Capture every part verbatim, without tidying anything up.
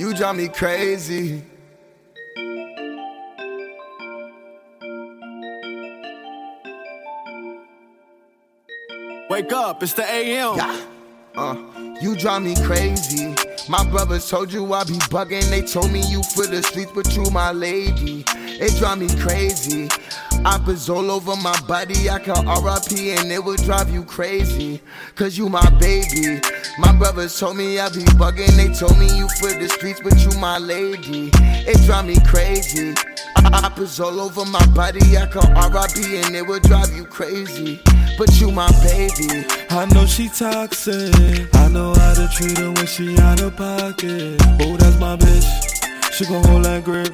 You drive me crazy. Wake up, it's the A M. Yeah. Uh, you drive me crazy. My brothers told you I be bugging. They told me you for the streets, but you my lady. It drive me crazy. I was all over my body, I call R I P and it would drive you crazy. Cause you my baby. My brothers told me I be bugging. They told me you for the streets, but you my lady. It drive me crazy. I was all over my body, I call R I P and it would drive you crazy. But you my baby. I know she toxic, I know how to treat her when she out of pocket. Oh, that's my bitch, she gon' hold that grip.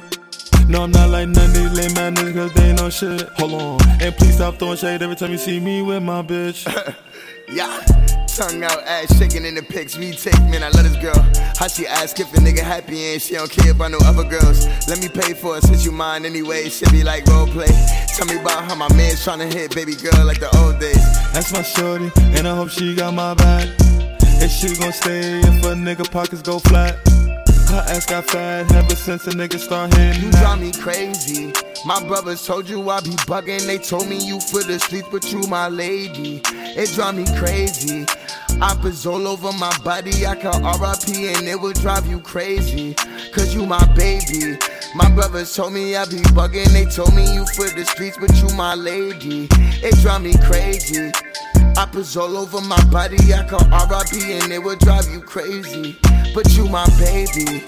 No, I'm not like none of these lame man niggas, cause they ain't no shit. Hold on, and please stop throwing shade every time you see me with my bitch. Yeah, tongue out, ass shaking in the pics. We take, man, I love this girl. How she ask if a nigga happy and she don't care about no other girls. Let me pay for it since you mine anyway. Shit be like role play. Tell me about how my man's tryna hit baby girl like the old days. That's my shorty, and I hope she got my back. And she gon' stay if a nigga pockets go flat. Her ass got fat ever since a nigga start hitting. You drive me crazy. My brothers told you I be bugging. They told me you for the streets, but you my lady. It drive me crazy. I was all over my body, I call R I P and it would drive you crazy. Cause you my baby. My brothers told me I be bugging. They told me you for the streets, but you my lady. It drive me crazy. I was all over my body, I call R I P and it would drive you crazy. But you my baby.